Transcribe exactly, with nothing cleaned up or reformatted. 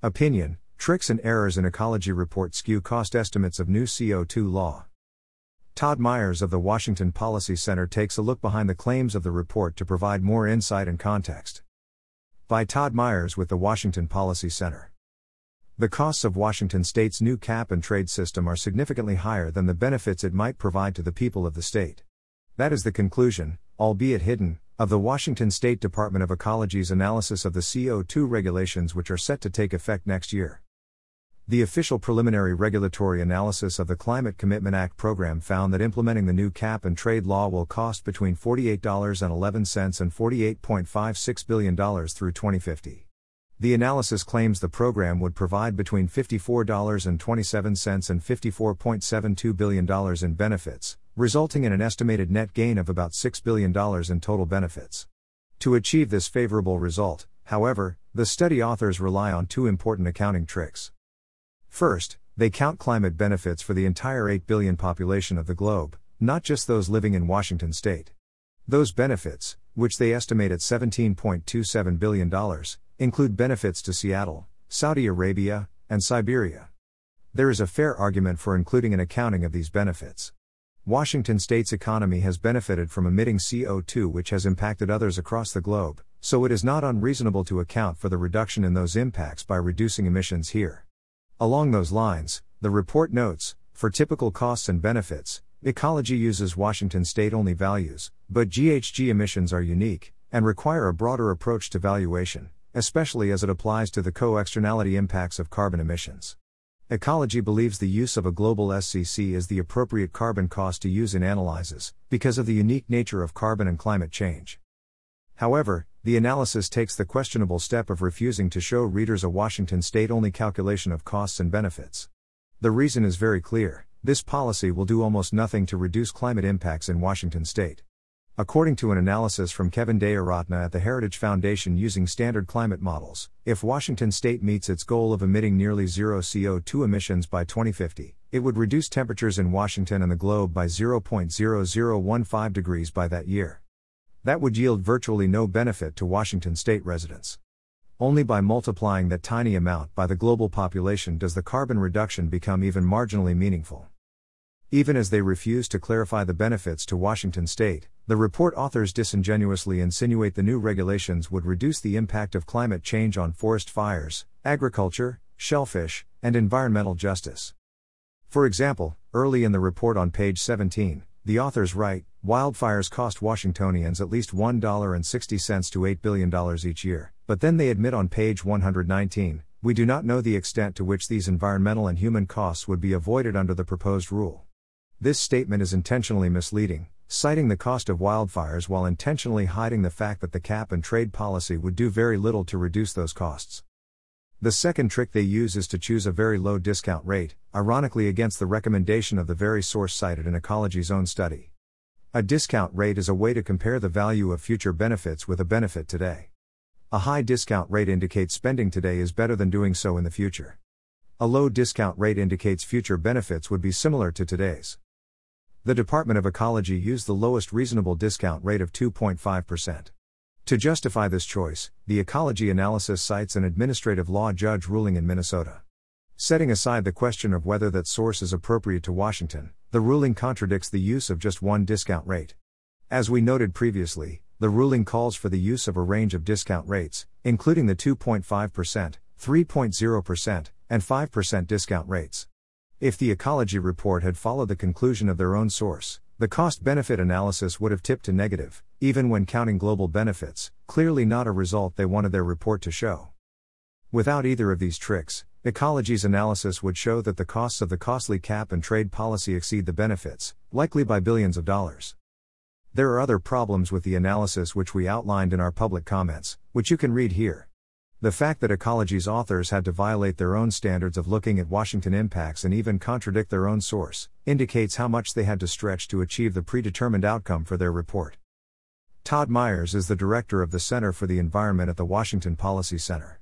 Opinion, Tricks and Errors in Ecology Report Skew Cost Estimates of New C O two Law. Todd Myers of the Washington Policy Center takes a look behind the claims of the report to provide more insight and context. By Todd Myers with the Washington Policy Center. The costs of Washington State's new cap-and-trade system are significantly higher than the benefits it might provide to the people of the state. That is the conclusion, albeit hidden, of the Washington State Department of Ecology's analysis of the C O two regulations which are set to take effect next year. The official preliminary regulatory analysis of the Climate Commitment Act program found that implementing the new cap-and-trade law will cost between forty-eight dollars and eleven cents and forty-eight point five six billion dollars through twenty fifty. The analysis claims the program would provide between fifty-four dollars and twenty-seven cents and fifty-four point seven two billion dollars in benefits, resulting in an estimated net gain of about six billion dollars in total benefits. To achieve this favorable result, however, the study authors rely on two important accounting tricks. First, they count climate benefits for the entire eight billion population of the globe, not just those living in Washington state. Those benefits, which they estimate at seventeen point two seven billion dollars, include benefits to Seattle, Saudi Arabia, and Siberia. There is a fair argument for including an accounting of these benefits. Washington state's economy has benefited from emitting C O two, which has impacted others across the globe, so it is not unreasonable to account for the reduction in those impacts by reducing emissions here. Along those lines, the report notes, for typical costs and benefits, ecology uses Washington state-only values, but G H G emissions are unique, and require a broader approach to valuation, especially as it applies to the co-externality impacts of carbon emissions. Ecology believes the use of a global S C C is the appropriate carbon cost to use in analyses, because of the unique nature of carbon and climate change. However, the analysis takes the questionable step of refusing to show readers a Washington state-only calculation of costs and benefits. The reason is very clear: this policy will do almost nothing to reduce climate impacts in Washington state. According to an analysis from Kevin Dayaratna at the Heritage Foundation using standard climate models, if Washington state meets its goal of emitting nearly zero C O two emissions by twenty fifty, it would reduce temperatures in Washington and the globe by zero point zero zero one five degrees by that year. That would yield virtually no benefit to Washington state residents. Only by multiplying that tiny amount by the global population does the carbon reduction become even marginally meaningful. Even as they refuse to clarify the benefits to Washington state, the report authors disingenuously insinuate the new regulations would reduce the impact of climate change on forest fires, agriculture, shellfish, and environmental justice. For example, early in the report on page seventeen, the authors write, "Wildfires cost Washingtonians at least one dollar and sixty cents to eight billion dollars each year," but then they admit on page one hundred nineteen, "We do not know the extent to which these environmental and human costs would be avoided under the proposed rule." This statement is intentionally misleading, citing the cost of wildfires while intentionally hiding the fact that the cap-and-trade policy would do very little to reduce those costs. The second trick they use is to choose a very low discount rate, ironically against the recommendation of the very source cited in Ecology's own study. A discount rate is a way to compare the value of future benefits with a benefit today. A high discount rate indicates spending today is better than doing so in the future. A low discount rate indicates future benefits would be similar to today's. The Department of Ecology used the lowest reasonable discount rate of two point five percent. To justify this choice, the ecology analysis cites an administrative law judge ruling in Minnesota. Setting aside the question of whether that source is appropriate to Washington, the ruling contradicts the use of just one discount rate. As we noted previously, the ruling calls for the use of a range of discount rates, including the two point five percent, three point zero percent, and five percent discount rates. If the ecology report had followed the conclusion of their own source, the cost-benefit analysis would have tipped to negative, even when counting global benefits, clearly not a result they wanted their report to show. Without either of these tricks, Ecology's analysis would show that the costs of the costly cap-and-trade policy exceed the benefits, likely by billions of dollars. There are other problems with the analysis which we outlined in our public comments, which you can read here. The fact that Ecology's authors had to violate their own standards of looking at Washington impacts and even contradict their own source indicates how much they had to stretch to achieve the predetermined outcome for their report. Todd Myers is the director of the Center for the Environment at the Washington Policy Center.